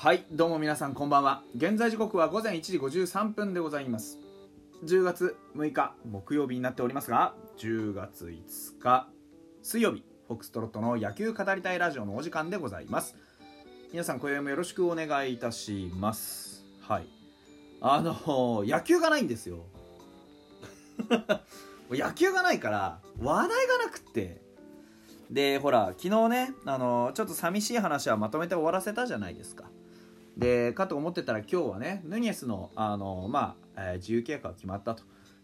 はいどうも皆さんこんばんは。現在時刻は午前1時53分でございます。10月6日木曜日になっておりますが、10月5日水曜日、フォックストロットの野球語りたいラジオのお時間でございます。皆さん今宵もよろしくお願いいたします。はい、野球がないんですよ野球がないから話題がなくって、でほら昨日ね、ちょっと寂しい話はまとめて終わらせたじゃないですか。でかと思ってたら今日はね、ヌニエスの、自由契約が決まったと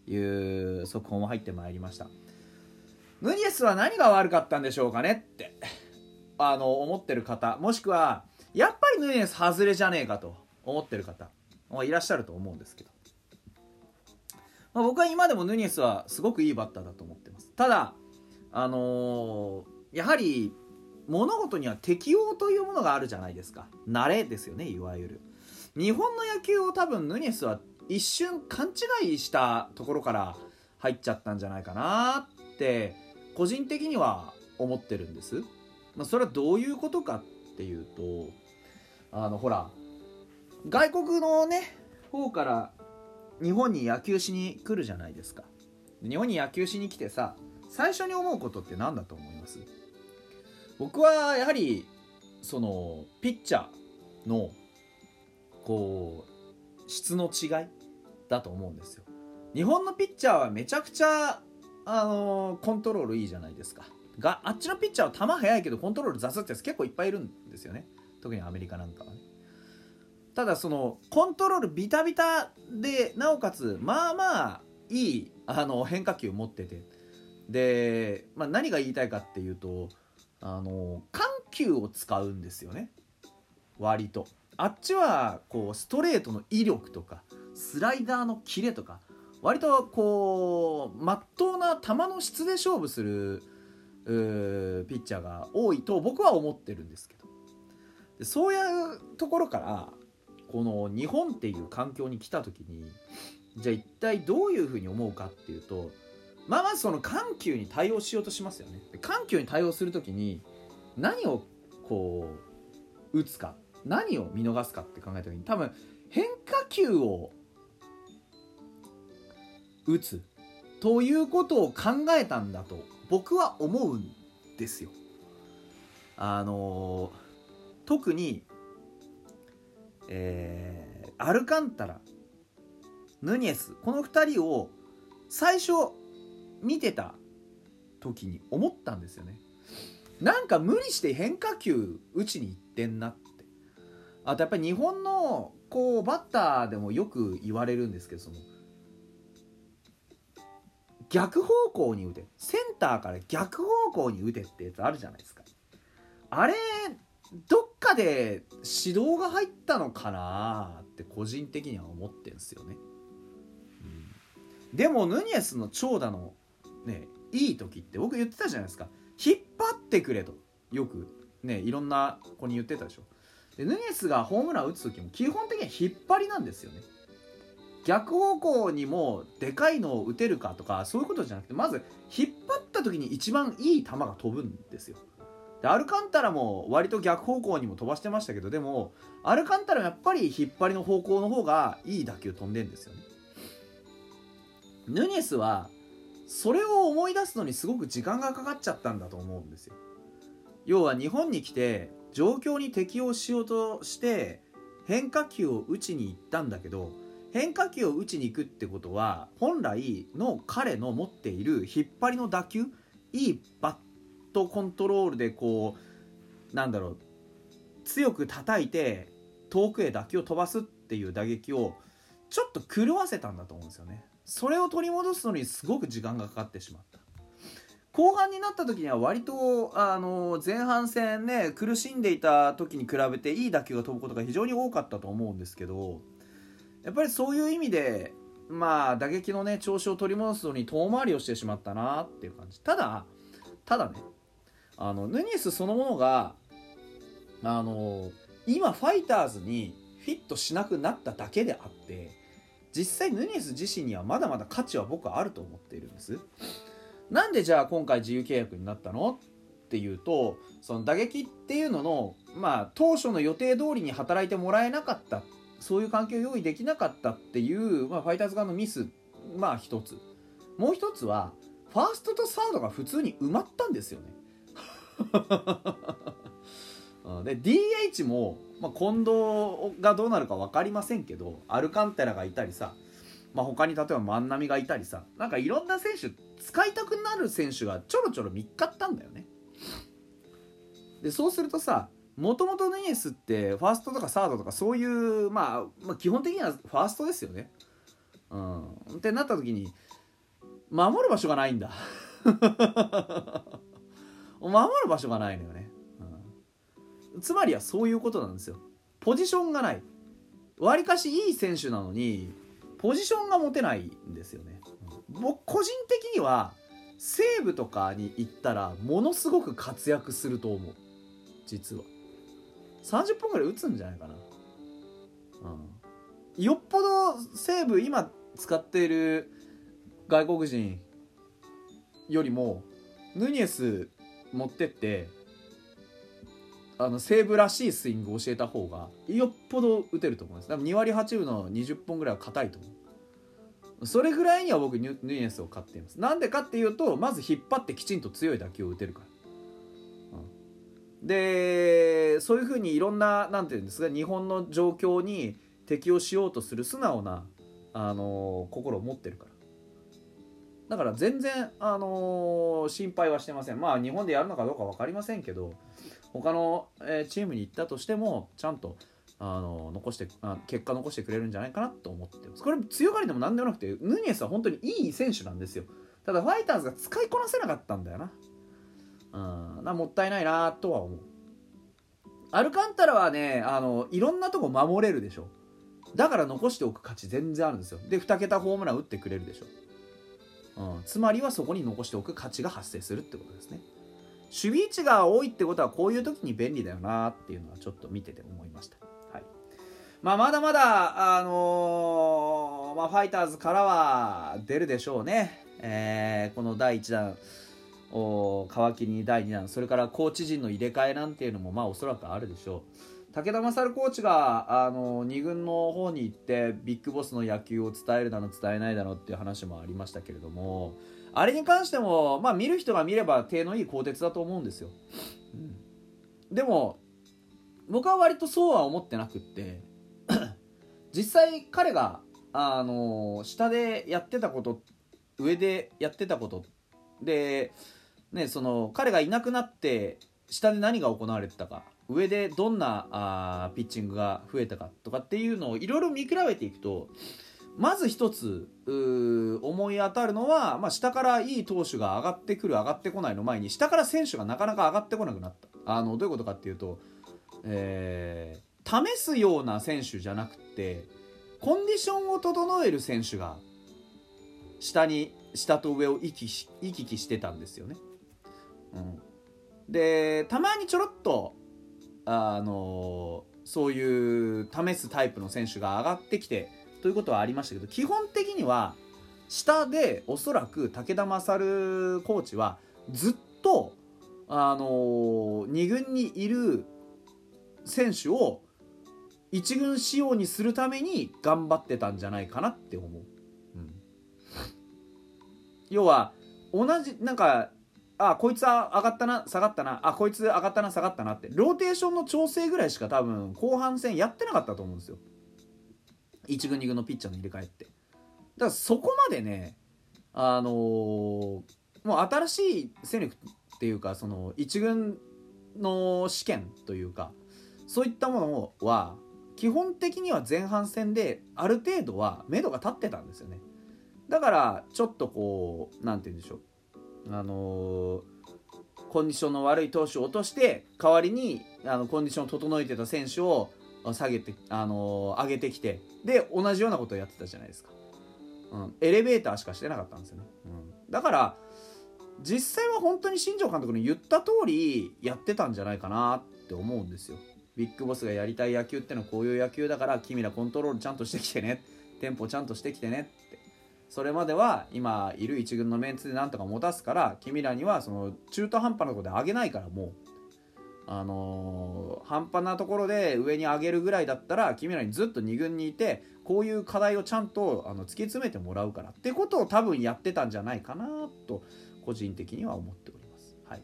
いう速報も入ってまいりました。ヌニエスは何が悪かったんでしょうかねって思ってる方、もしくはやっぱりヌニエス外れじゃねえかと思ってる方いらっしゃると思うんですけど、僕は今でもヌニエスはすごくいいバッターだと思ってます。ただやはり物事には適応というものがあるじゃないですか。慣れですよね、いわゆる。日本の野球を多分ヌニエスは一瞬勘違いしたところから入っちゃったんじゃないかなって個人的には思ってるんです。それはどういうことかっていうと、ほら外国のね方から日本に野球しに来るじゃないですか。日本に野球しに来てさ、最初に思うことって何だと思います？僕はやはりそのピッチャーのこう質の違いだと思うんですよ。日本のピッチャーはめちゃくちゃコントロールいいじゃないですか。があっちのピッチャーは球速いけどコントロール雑ってやつ結構いっぱいいるんですよね、特にアメリカなんかはね。ただそのコントロールビタビタで、なおかつまあまあいい変化球持ってて、で、何が言いたいかっていうと緩急を使うんですよね。割とあっちはこうストレートの威力とかスライダーのキレとか、割とこうまっとうな球の質で勝負するピッチャーが多いと僕は思ってるんですけど、でそういうところからこの日本っていう環境に来た時に、じゃあ一体どういうふうに思うかっていうと、まずその緩急に対応しようとしますよね。緩急に対応するときに何をこう打つか、何を見逃すかって考えたときに、多分変化球を打つということを考えたんだと僕は思うんですよ。特に、アルカンタラ、ヌニエス、この2人を最初見てた時に思ったんですよね。なんか無理して変化球打ちにいってんなって。あとやっぱり日本のこうバッターでもよく言われるんですけど、その逆方向に打て、センターから逆方向に打てってやつあるじゃないですか。あれどっかで指導が入ったのかなって個人的には思ってるんですよね。でもヌニエスの長打のねいい時って僕言ってたじゃないですか。引っ張ってくれとよくねいろんな子に言ってたでしょ。でヌニエスがホームラン打つ時も基本的には引っ張りなんですよね。逆方向にもでかいのを打てるかとかそういうことじゃなくて、まず引っ張った時に一番いい球が飛ぶんですよ。でアルカンタラも割と逆方向にも飛ばしてましたけど、でもアルカンタラもやっぱり引っ張りの方向の方がいい打球飛んでんですよね。ヌニエスはそれを思い出すのにすごく時間がかかっちゃったんだと思うんですよ。要は日本に来て状況に適応しようとして変化球を打ちに行ったんだけど、変化球を打ちに行くってことは本来の彼の持っている引っ張りの打球、いいバットコントロールでこう強く叩いて遠くへ打球を飛ばすっていう打撃をちょっと狂わせたんだと思うんですよね。それを取り戻すのにすごく時間がかかってしまった。後半になった時には割と前半戦ね苦しんでいた時に比べていい打球が飛ぶことが非常に多かったと思うんですけど、やっぱりそういう意味で打撃のね調子を取り戻すのに遠回りをしてしまったなっていう感じ。ただね、ヌニエスそのものが今ファイターズにフィットしなくなっただけであって、実際ヌニエス自身にはまだまだ価値は僕はあると思っているんです。なんでじゃあ今回自由契約になったのっていうと、その打撃っていうののまあ、当初の予定通りに働いてもらえなかった、そういう環境を用意できなかったっていう、まあ、ファイターズ側のミス、まあ一つ。もう一つはファーストとサードが普通に埋まったんですよねで DH も、まあ、近藤がどうなるか分かりませんけど、アルカンテラがいたりさ、まあ、他に例えば万波がいたりさ、なんかいろんな選手、使いたくなる選手がちょろちょろ見っかったんだよね。でそうするとさ、もともとヌニエスってファーストとかサードとかそういう、まあ基本的にはファーストですよね、うん、ってなった時に守る場所がないんだ守る場所がないのよね、うん、つまりはそういうことなんですよ。ポジションがない、わりかしいい選手なのにポジションが持てないんですよね、うん、僕個人的には西武とかに行ったらものすごく活躍すると思う。実は30本ぐらい打つんじゃないかな、うん、よっぽど西武今使っている外国人よりもヌニエス持ってって、西武らしいスイングを教えた方がよっぽど打てると思います。多分2割8分の20本ぐらいは硬いと思う。それぐらいには僕ヌニエスを買っています。なんでかっていうと、まず引っ張ってきちんと強い打球を打てるから、うん、でそういうふうにいろんな、なんていうんですか、日本の状況に適応しようとする素直な、心を持ってるから、だから全然、心配はしてません。まあ日本でやるのかどうか分かりませんけど、他の、チームに行ったとしてもちゃんと、結果残してくれるんじゃないかなと思ってます。これ強がりでも何でもなくて、ヌニエスは本当にいい選手なんですよ。ただファイターズが使いこなせなかったんだよな。もったいないなとは思う。アルカンタラはね、いろんなとこ守れるでしょ。だから残しておく価値全然あるんですよ。で2桁ホームラン打ってくれるでしょ。つまりはそこに残しておく価値が発生するってことですね。守備位置が多いってことはこういう時に便利だよなっていうのはちょっと見てて思いました、はい。まあ、まだまだ、ファイターズからは出るでしょうね、この第1弾を皮切りに第2弾、それからコーチ陣の入れ替えなんていうのもまあおそらくあるでしょう。武田勝コーチが2軍の方に行ってビッグボスの野球を伝えるだの伝えないだのっていう話もありましたけれども、あれに関しても、まあ、見る人が見れば手のいい鋼鉄だと思うんですよ、うん、でも僕は割とそうは思ってなくって実際彼が、下でやってたこと上でやってたことで、ね、その彼がいなくなって下で何が行われてたか、上でどんなピッチングが増えたかとかっていうのをいろいろ見比べていくと、まず一つ思い当たるのは、まあ、下からいい投手が上がってくる上がってこないの前に、下から選手がなかなか上がってこなくなった。どういうことかっていうと、試すような選手じゃなくてコンディションを整える選手が下と上を行き来してたんですよね、うん、でたまにちょろっとそういう試すタイプの選手が上がってきてということはありましたけど、基本的には下でおそらく武田勝コーチはずっと、2軍にいる選手を1軍仕様にするために頑張ってたんじゃないかなって思う、うん、要は同じなんか、あ、こいつは上がったな下がったな、あ、こいつ上がったな下がったなってローテーションの調整ぐらいしか多分後半戦やってなかったと思うんですよ、1軍2軍のピッチャーの入れ替えって。だからそこまでね、もう新しい戦力っていうか、その1軍の試験というかそういったものは基本的には前半戦である程度は目処が立ってたんですよね。だからちょっとこう、なんて言うんでしょう、コンディションの悪い投手を落として代わりにコンディションを整えてた選手を下げて、上げてきて、で同じようなことをやってたじゃないですか、うん、エレベーターしかしてなかったんですよね、うん、だから実際は本当に新庄監督の言った通りやってたんじゃないかなって思うんですよ。ビッグボスがやりたい野球ってのはこういう野球だから、君らコントロールちゃんとしてきてね、テンポちゃんとしてきてねって、それまでは今いる一軍のメンツでなんとか持たすから、君らにはその中途半端なところで上げないからもう半端なところで上に上げるぐらいだったら君らにずっと2軍にいて、こういう課題をちゃんと突き詰めてもらうからってことを多分やってたんじゃないかなと個人的には思っております、はい、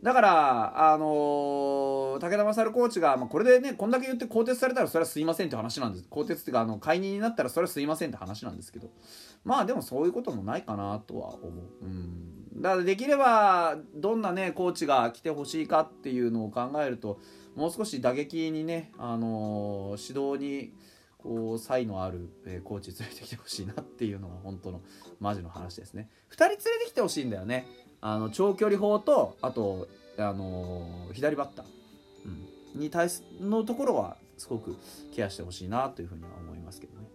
だから武田勝コーチが、まあ、これでねこんだけ言って更迭されたらそれはすいませんって話なんです。更迭っていうか解任になったらそれはすいませんって話なんですけど、まあでもそういうこともないかなとは思う。だからできればどんなねコーチが来てほしいかっていうのを考えると、もう少し打撃にね、指導にこう差異のあるコーチ連れてきてほしいなっていうのが本当のマジの話ですね。2人連れてきてほしいんだよね。長距離砲とあと、左バッター、に対すのところはすごくケアしてほしいなというふうには思いますけどね。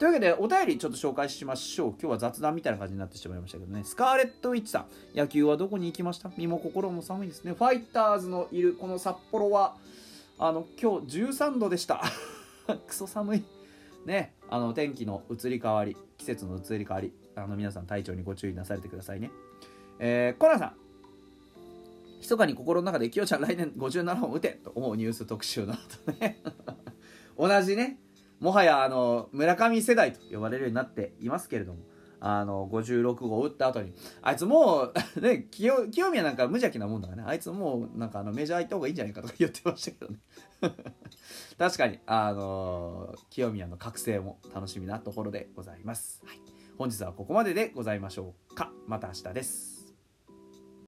というわけでお便りちょっと紹介しましょう。今日は雑談みたいな感じになってしまいましたけどね。スカーレットウィッチさん、野球はどこに行きました？身も心も寒いですね。ファイターズのいるこの札幌は今日13度でしたクソ寒いね。天気の移り変わり、季節の移り変わり、皆さん体調にご注意なされてくださいね。コナンさん、密かに心の中でキヨちゃん来年57本打てと思うニュース特集の後ね同じね、もはや村上世代と呼ばれるようになっていますけれども、56号打った後にあいつもうね、清宮なんか無邪気なもんだからね、あいつもうなんかメジャー行った方がいいんじゃないかとか言ってましたけどね確かに清宮の覚醒も楽しみなところでございます、はい、本日はここまででございましょうか。また明日です。